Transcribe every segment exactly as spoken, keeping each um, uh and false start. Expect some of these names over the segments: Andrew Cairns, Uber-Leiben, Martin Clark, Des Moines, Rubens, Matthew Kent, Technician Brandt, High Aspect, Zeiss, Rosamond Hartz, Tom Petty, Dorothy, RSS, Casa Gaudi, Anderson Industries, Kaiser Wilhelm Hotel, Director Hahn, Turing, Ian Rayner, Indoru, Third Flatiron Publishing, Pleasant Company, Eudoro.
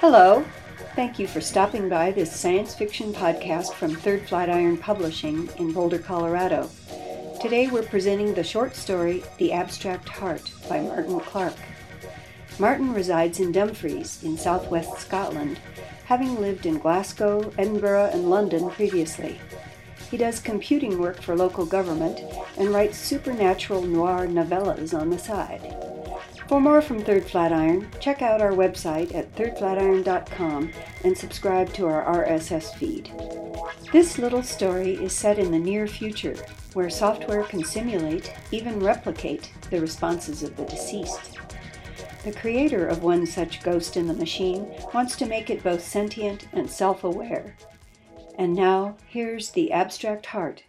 Hello. Thank you for stopping by this science fiction podcast from Third Flatiron Publishing in Boulder, Colorado. Today we're presenting the short story, The Abstract Heart, by Martin Clark. Martin resides in Dumfries, in southwest Scotland, having lived in Glasgow, Edinburgh, and London previously. He does computing work for local government and writes supernatural noir novellas on the side. For more from Third Flatiron, check out our website at third flatiron dot com and subscribe to our R S S feed. This little story is set in the near future, where software can simulate, even replicate, the responses of the deceased. The creator of one such ghost in the machine wants to make it both sentient and self-aware. And now, here's The Abstract Heart,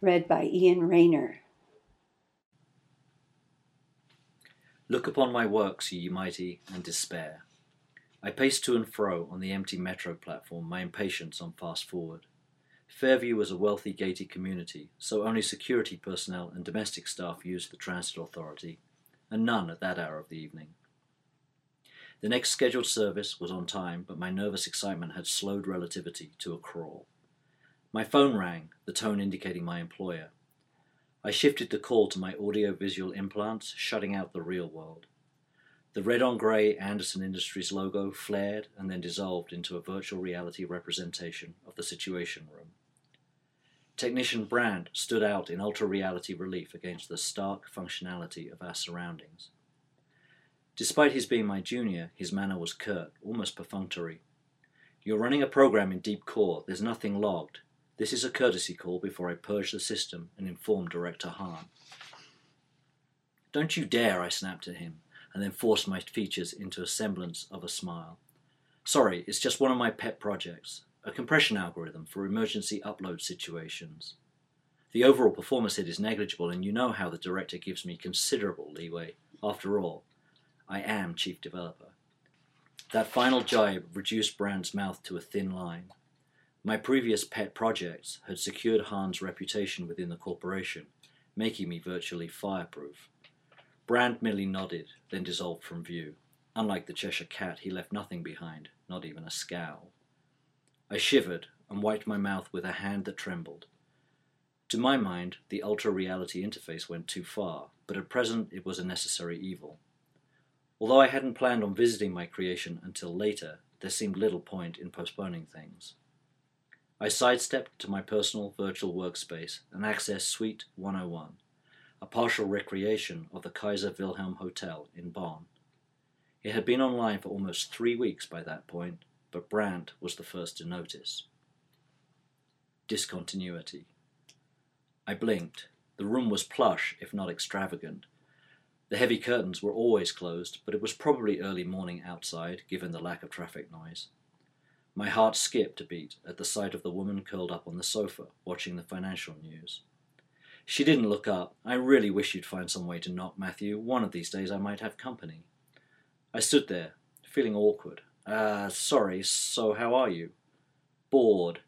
read by Ian Rayner. Look upon my works, ye mighty, and despair. I pace to and fro on the empty metro platform, my impatience on fast forward. Fairview was a wealthy gated community, so only security personnel and domestic staff used the transit authority, and none at that hour of the evening. The next scheduled service was on time, but my nervous excitement had slowed relativity to a crawl. My phone rang, the tone indicating my employer. I shifted the call to my audio-visual implants, shutting out the real world. The red-on-grey Anderson Industries logo flared and then dissolved into a virtual reality representation of the Situation Room. Technician Brandt stood out in ultra-reality relief against the stark functionality of our surroundings. Despite his being my junior, his manner was curt, almost perfunctory. "You're running a program in deep core. There's nothing logged. This is a courtesy call before I purge the system and inform Director Hahn." "Don't you dare," I snapped at him, and then forced my features into a semblance of a smile. "Sorry, it's just one of my pet projects. A compression algorithm for emergency upload situations. The overall performance hit is negligible, and you know how the director gives me considerable leeway. After all, I am chief developer." That final jibe reduced Brandt's mouth to a thin line. My previous pet projects had secured Hahn's reputation within the corporation, making me virtually fireproof. Brandt merely nodded, then dissolved from view. Unlike the Cheshire Cat, he left nothing behind, not even a scowl. I shivered and wiped my mouth with a hand that trembled. To my mind, the ultra-reality interface went too far, but at present it was a necessary evil. Although I hadn't planned on visiting my creation until later, there seemed little point in postponing things. I sidestepped to my personal virtual workspace and accessed Suite one oh one, a partial recreation of the Kaiser Wilhelm Hotel in Bonn. It had been online for almost three weeks by that point, but Brandt was the first to notice. Discontinuity. I blinked. The room was plush, if not extravagant. The heavy curtains were always closed, but it was probably early morning outside, given the lack of traffic noise. My heart skipped a beat at the sight of the woman curled up on the sofa, watching the financial news. She didn't look up. "I really wish you'd find some way to knock, Matthew. One of these days I might have company." I stood there, feeling awkward. Uh, sorry, so how are you?" "Bored."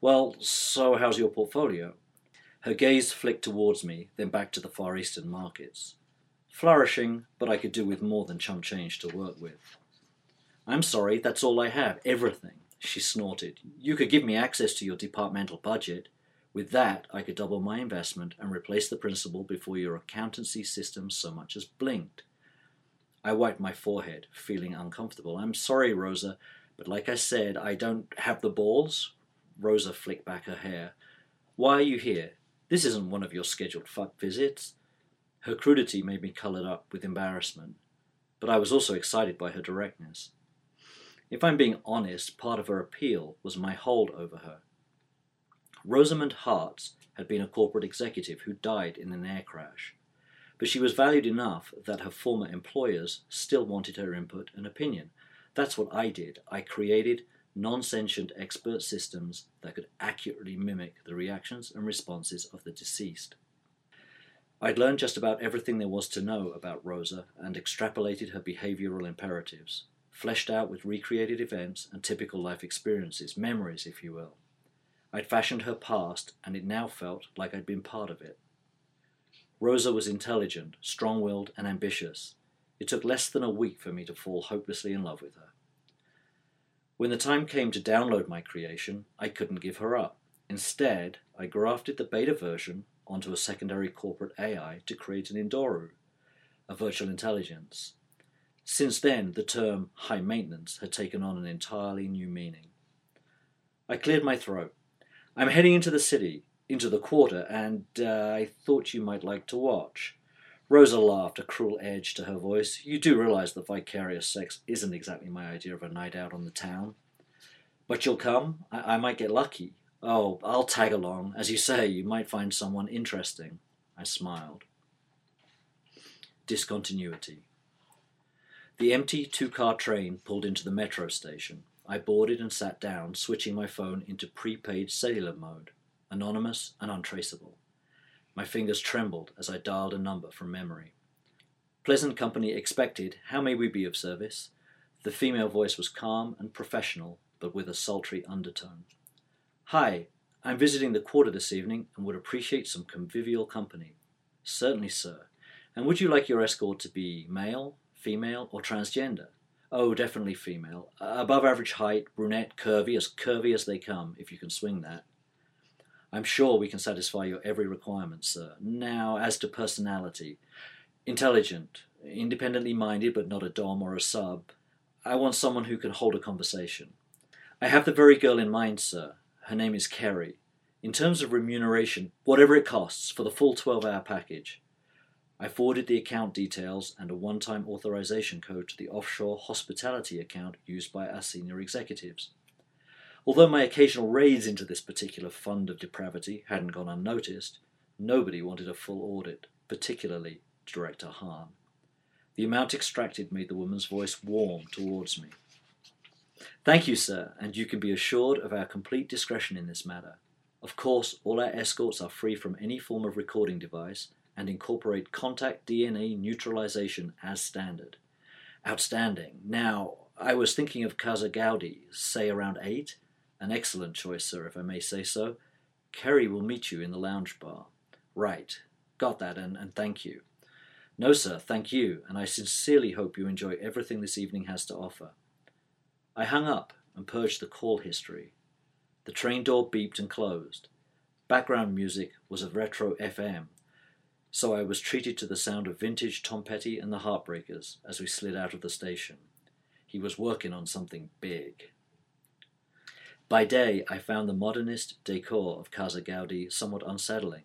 "Well, so how's your portfolio?" Her gaze flicked towards me, then back to the Far Eastern markets. "Flourishing, but I could do with more than chump change to work with." "I'm sorry, that's all I have. Everything." She snorted. "You could give me access to your departmental budget. With that, I could double my investment and replace the principal before your accountancy system so much as blinked." I wiped my forehead, feeling uncomfortable. "I'm sorry, Rosa, but like I said, I don't have the balls." Rosa flicked back her hair. "Why are you here? This isn't one of your scheduled fuck visits." Her crudity made me coloured up with embarrassment, but I was also excited by her directness. If I'm being honest, part of her appeal was my hold over her. Rosamond Hartz had been a corporate executive who died in an air crash, but she was valued enough that her former employers still wanted her input and opinion. That's what I did. I created non-sentient expert systems that could accurately mimic the reactions and responses of the deceased. I'd learned just about everything there was to know about Rosa and extrapolated her behavioural imperatives, fleshed out with recreated events and typical life experiences, memories, if you will. I'd fashioned her past, and it now felt like I'd been part of it. Rosa was intelligent, strong-willed, and ambitious. It took less than a week for me to fall hopelessly in love with her. When the time came to download my creation, I couldn't give her up. Instead, I grafted the beta version onto a secondary corporate A I to create an Indoru, a virtual intelligence. Since then, the term high maintenance had taken on an entirely new meaning. I cleared my throat. I'm heading into the city, into the quarter, and uh, I thought you might like to watch. Rosa laughed, a cruel edge to her voice. You do realize that vicarious sex isn't exactly my idea of a night out on the town. But you'll come? I, I might get lucky. Oh, I'll tag along. As you say, you might find someone interesting. I smiled. Discontinuity. The empty two-car train pulled into the metro station. I boarded and sat down, switching my phone into prepaid cellular mode, anonymous and untraceable. My fingers trembled as I dialed a number from memory. Pleasant Company expected, how may we be of service? The female voice was calm and professional, but with a sultry undertone. Hi, I'm visiting the quarter this evening and would appreciate some convivial company. Certainly, sir. And would you like your escort to be male, female, or transgender? Oh, definitely female. Above average height, brunette, curvy, as curvy as they come, if you can swing that. I'm sure we can satisfy your every requirement, sir. Now, as to personality. Intelligent, independently minded, but not a dom or a sub. I want someone who can hold a conversation. I have the very girl in mind, sir. Her name is Kerry. In terms of remuneration, whatever it costs for the full twelve-hour package. I forwarded the account details and a one-time authorization code to the offshore hospitality account used by our senior executives. Although my occasional raids into this particular fund of depravity hadn't gone unnoticed, nobody wanted a full audit, particularly Director Hahn. The amount extracted made the woman's voice warm towards me. Thank you, sir, and you can be assured of our complete discretion in this matter. Of course, all our escorts are free from any form of recording device and incorporate contact D N A neutralization as standard. Outstanding. Now, I was thinking of Casa Gaudi, say around eight. An excellent choice, sir, if I may say so. Kerry will meet you in the lounge bar. Right. Got that, and, and thank you. No, sir, thank you, and I sincerely hope you enjoy everything this evening has to offer. I hung up and purged the call history. The train door beeped and closed. Background music was of retro F M, so I was treated to the sound of vintage Tom Petty and the Heartbreakers as we slid out of the station. He was working on something big. By day, I found the modernist decor of Casa Gaudi somewhat unsettling.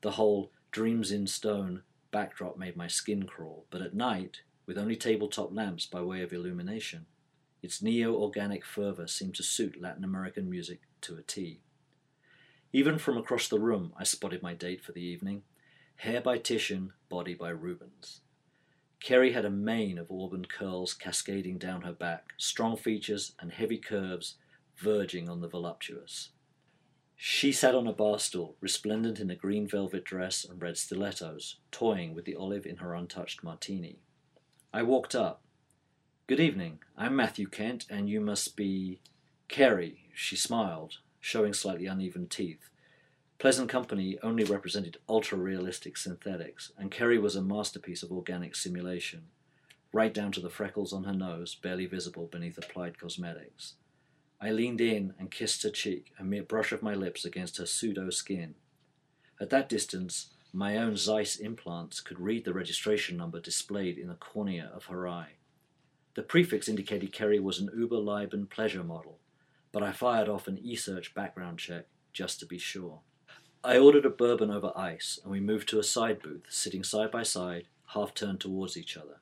The whole dreams in stone backdrop made my skin crawl, but at night, with only tabletop lamps by way of illumination, its neo-organic fervour seemed to suit Latin American music to a T. Even from across the room, I spotted my date for the evening. Hair by Titian, body by Rubens. Kerry had a mane of auburn curls cascading down her back, strong features and heavy curves verging on the voluptuous. She sat on a bar stool, resplendent in a green velvet dress and red stilettos, toying with the olive in her untouched martini. I walked up. Good evening, I'm Matthew Kent, and you must be... Kerry, she smiled, showing slightly uneven teeth. Pleasant Company only represented ultra-realistic synthetics, and Kerry was a masterpiece of organic simulation, right down to the freckles on her nose, barely visible beneath applied cosmetics. I leaned in and kissed her cheek, a mere brush of my lips against her pseudo-skin. At that distance, my own Zeiss implants could read the registration number displayed in the cornea of her eye. The prefix indicated Kerry was an Uber-Leiben pleasure model, but I fired off an e-search background check just to be sure. I ordered a bourbon over ice, and we moved to a side booth, sitting side by side, half turned towards each other.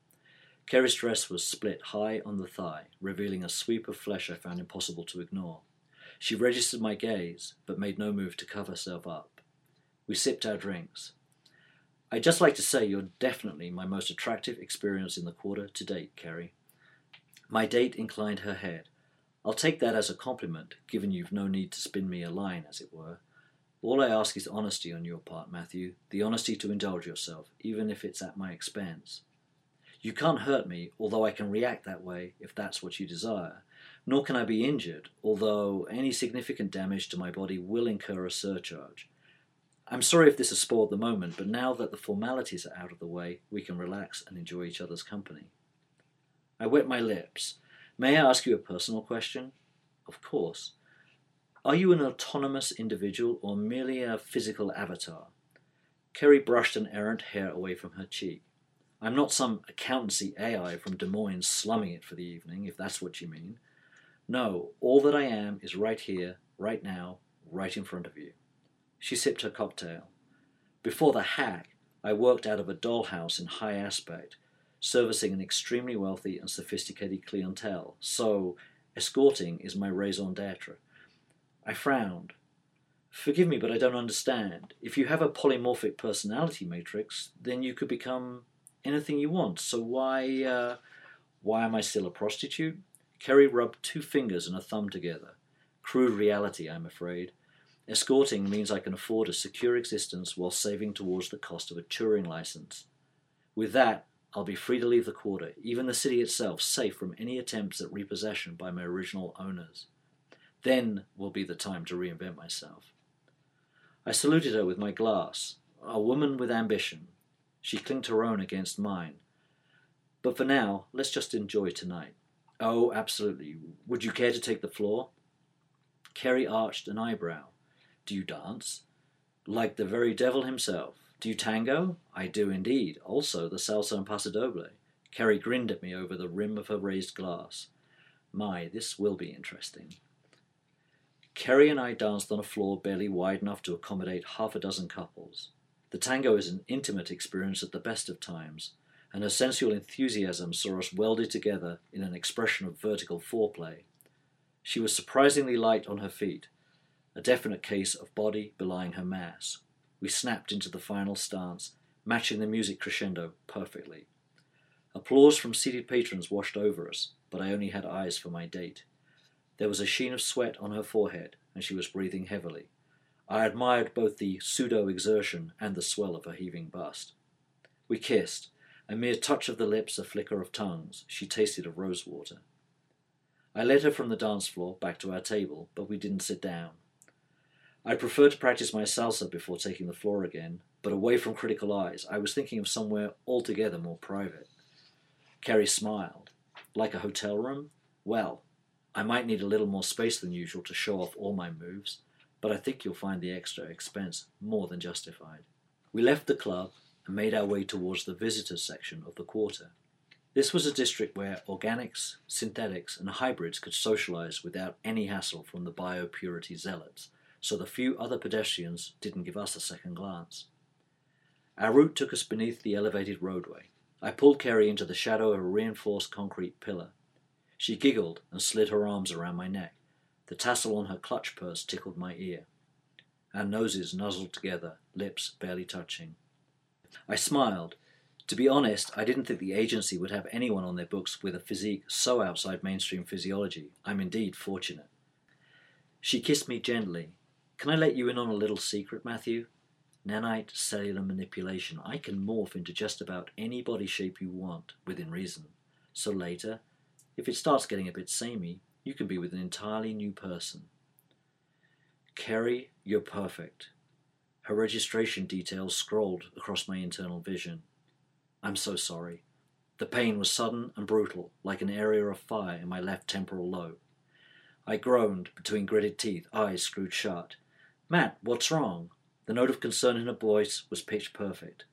Kerry's dress was split high on the thigh, revealing a sweep of flesh I found impossible to ignore. She registered my gaze, but made no move to cover herself up. We sipped our drinks. I'd just like to say you're definitely my most attractive experience in the quarter to date, Kerry. My date inclined her head. I'll take that as a compliment, given you've no need to spin me a line, as it were. All I ask is honesty on your part, Matthew, the honesty to indulge yourself, even if it's at my expense. You can't hurt me, although I can react that way if that's what you desire. Nor can I be injured, although any significant damage to my body will incur a surcharge. I'm sorry if this has spoiled the moment, but now that the formalities are out of the way, we can relax and enjoy each other's company. I wet my lips. May I ask you a personal question? of course. Are you an autonomous individual or merely a physical avatar? Kerry brushed an errant hair away from her cheek. I'm not some accountancy A I from Des Moines slumming it for the evening, if that's what you mean. No, all that I am is right here, right now, right in front of you. She sipped her cocktail. Before the hack, I worked out of a dollhouse in High Aspect, servicing an extremely wealthy and sophisticated clientele, so escorting is my raison d'etre. I frowned. Forgive me, but I don't understand. If you have a polymorphic personality matrix, then you could become anything you want. So why, uh, why am I still a prostitute? Kerry rubbed two fingers and a thumb together. Crude reality, I'm afraid. Escorting means I can afford a secure existence while saving towards the cost of a Turing license. With that, I'll be free to leave the quarter, even the city itself, safe from any attempts at repossession by my original owners. Then will be the time to reinvent myself. I saluted her with my glass, a woman with ambition. She clinked her own against mine. But for now, let's just enjoy tonight. Oh, absolutely. Would you care to take the floor? Kerry arched an eyebrow. Do you dance? Like the very devil himself. Do you tango? I do indeed. Also, the salsa and paso doble. Kerry grinned at me over the rim of her raised glass. My, this will be interesting. Kerry and I danced on a floor barely wide enough to accommodate half a dozen couples. The tango is an intimate experience at the best of times, and her sensual enthusiasm saw us welded together in an expression of vertical foreplay. She was surprisingly light on her feet, a definite case of body belying her mass. We snapped into the final stance, matching the music crescendo perfectly. Applause from seated patrons washed over us, but I only had eyes for my date. There was a sheen of sweat on her forehead, and she was breathing heavily. I admired both the pseudo-exertion and the swell of her heaving bust. We kissed, a mere touch of the lips, a flicker of tongues. She tasted of rose water. I led her from the dance floor back to our table, but we didn't sit down. I prefer to practice my salsa before taking the floor again, but away from critical eyes, I was thinking of somewhere altogether more private. Kerry smiled. Like a hotel room? Well, I might need a little more space than usual to show off all my moves, but I think you'll find the extra expense more than justified. We left the club and made our way towards the visitors section of the quarter. This was a district where organics, synthetics, and hybrids could socialize without any hassle from the biopurity zealots, so the few other pedestrians didn't give us a second glance. Our route took us beneath the elevated roadway. I pulled Kerry into the shadow of a reinforced concrete pillar. She giggled and slid her arms around my neck. The tassel on her clutch purse tickled my ear. Our noses nuzzled together, lips barely touching. I smiled. To be honest, I didn't think the agency would have anyone on their books with a physique so outside mainstream physiology. I'm indeed fortunate. She kissed me gently. Can I let you in on a little secret, Matthew? Nanite cellular manipulation. I can morph into just about any body shape you want, within reason. So later, if it starts getting a bit samey, you can be with an entirely new person. Kerry, you're perfect. Her registration details scrolled across my internal vision. I'm so sorry. The pain was sudden and brutal, like an area of fire in my left temporal lobe. I groaned between gritted teeth, eyes screwed shut. Matt, what's wrong? The note of concern in her voice was pitch perfect.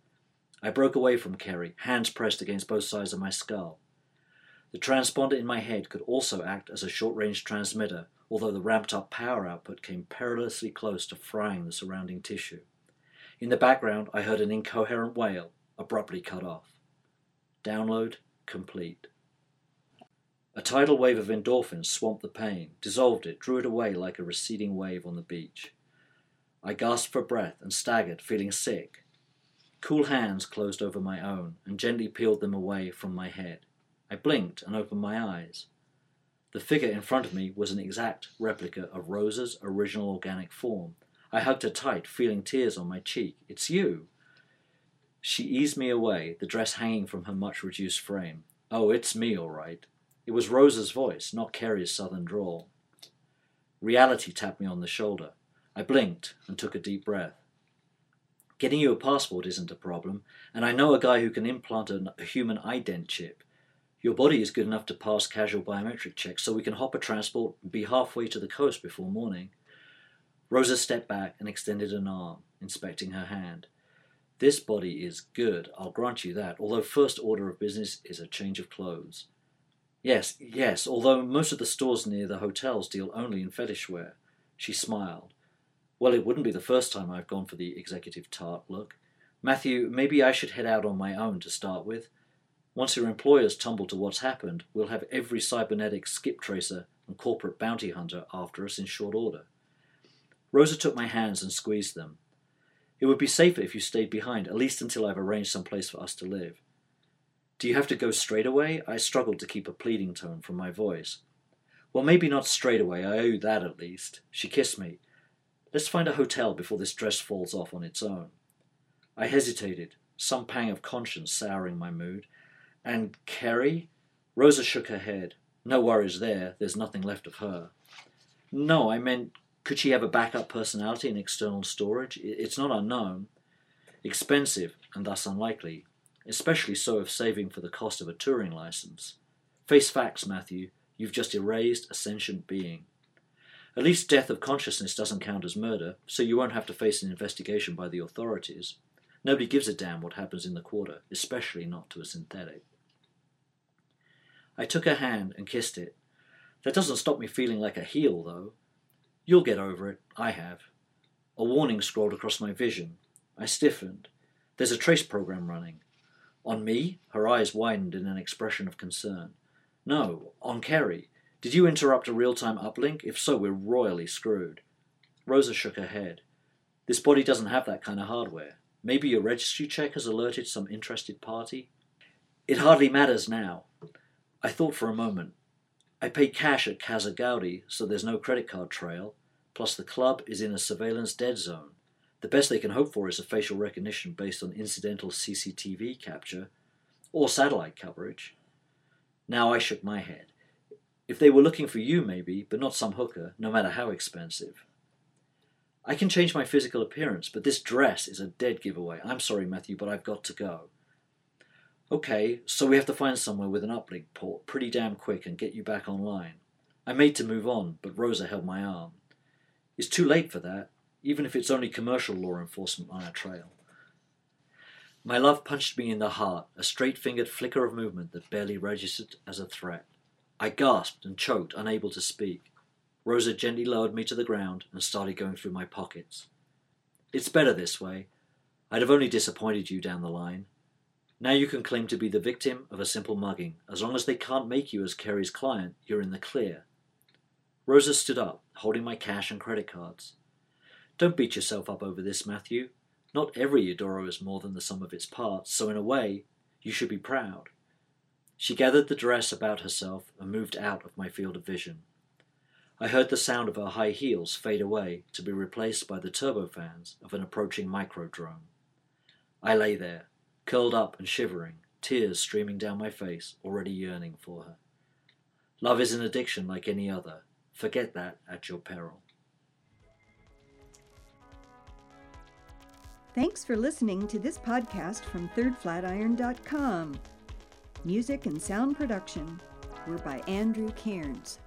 I broke away from Kerry, hands pressed against both sides of my skull. The transponder in my head could also act as a short-range transmitter, although the ramped-up power output came perilously close to frying the surrounding tissue. In the background, I heard an incoherent wail, abruptly cut off. Download complete. A tidal wave of endorphins swamped the pain, dissolved it, drew it away like a receding wave on the beach. I gasped for breath and staggered, feeling sick. Cool hands closed over my own and gently peeled them away from my head. I blinked and opened my eyes. The figure in front of me was an exact replica of Rosa's original organic form. I hugged her tight, feeling tears on my cheek. It's you. She eased me away, the dress hanging from her much-reduced frame. Oh, it's me, all right. It was Rosa's voice, not Kerry's southern drawl. Reality tapped me on the shoulder. I blinked and took a deep breath. Getting you a passport isn't a problem, and I know a guy who can implant a human ident chip. Your body is good enough to pass casual biometric checks, so we can hop a transport and be halfway to the coast before morning. Rosa stepped back and extended an arm, inspecting her hand. This body is good, I'll grant you that, although first order of business is a change of clothes. Yes, yes, although most of the stores near the hotels deal only in fetish wear. She smiled. Well, it wouldn't be the first time I've gone for the executive tart look. Matthew, maybe I should head out on my own to start with. Once your employers tumble to what's happened, we'll have every cybernetic skip tracer and corporate bounty hunter after us in short order. Rosa took my hands and squeezed them. It would be safer if you stayed behind, at least until I've arranged some place for us to live. Do you have to go straight away? I struggled to keep a pleading tone from my voice. Well, maybe not straight away, I owe you that at least. She kissed me. Let's find a hotel before this dress falls off on its own. I hesitated, some pang of conscience souring my mood. And Kerry? Rosa shook her head. No worries there, there's nothing left of her. No, I meant, could she have a backup personality in external storage? It's not unknown. Expensive, and thus unlikely, especially so if saving for the cost of a touring license. Face facts, Matthew, you've just erased a sentient being. At least death of consciousness doesn't count as murder, so you won't have to face an investigation by the authorities. Nobody gives a damn what happens in the quarter, especially not to a synthetic. I took her hand and kissed it. That doesn't stop me feeling like a heel, though. You'll get over it. I have. A warning scrolled across my vision. I stiffened. There's a trace program running. On me? Her eyes widened in an expression of concern. No, on Kerry. Did you interrupt a real-time uplink? If so, we're royally screwed. Rosa shook her head. This body doesn't have that kind of hardware. Maybe your registry check has alerted some interested party? It hardly matters now. I thought for a moment. I pay cash at Casa Gaudi, so there's no credit card trail, plus the club is in a surveillance dead zone. The best they can hope for is a facial recognition based on incidental C C T V capture or satellite coverage. Now I shook my head. If they were looking for you, maybe, but not some hooker, no matter how expensive. I can change my physical appearance, but this dress is a dead giveaway. I'm sorry, Matthew, but I've got to go. Okay, so we have to find somewhere with an uplink port pretty damn quick and get you back online. I made to move on, but Rosa held my arm. It's too late for that, even if it's only commercial law enforcement on our trail. My love punched me in the heart, a straight-fingered flicker of movement that barely registered as a threat. I gasped and choked, unable to speak. Rosa gently lowered me to the ground and started going through my pockets. It's better this way. I'd have only disappointed you down the line. Now you can claim to be the victim of a simple mugging. As long as they can't make you as Kerry's client, you're in the clear. Rosa stood up, holding my cash and credit cards. Don't beat yourself up over this, Matthew. Not every Eudoro is more than the sum of its parts, so in a way, you should be proud. She gathered the dress about herself and moved out of my field of vision. I heard the sound of her high heels fade away to be replaced by the turbofans of an approaching microdrome. I lay there, curled up and shivering, tears streaming down my face, already yearning for her. Love is an addiction like any other. Forget that at your peril. Thanks for listening to this podcast from third flatiron dot com. Music and sound production were by Andrew Cairns.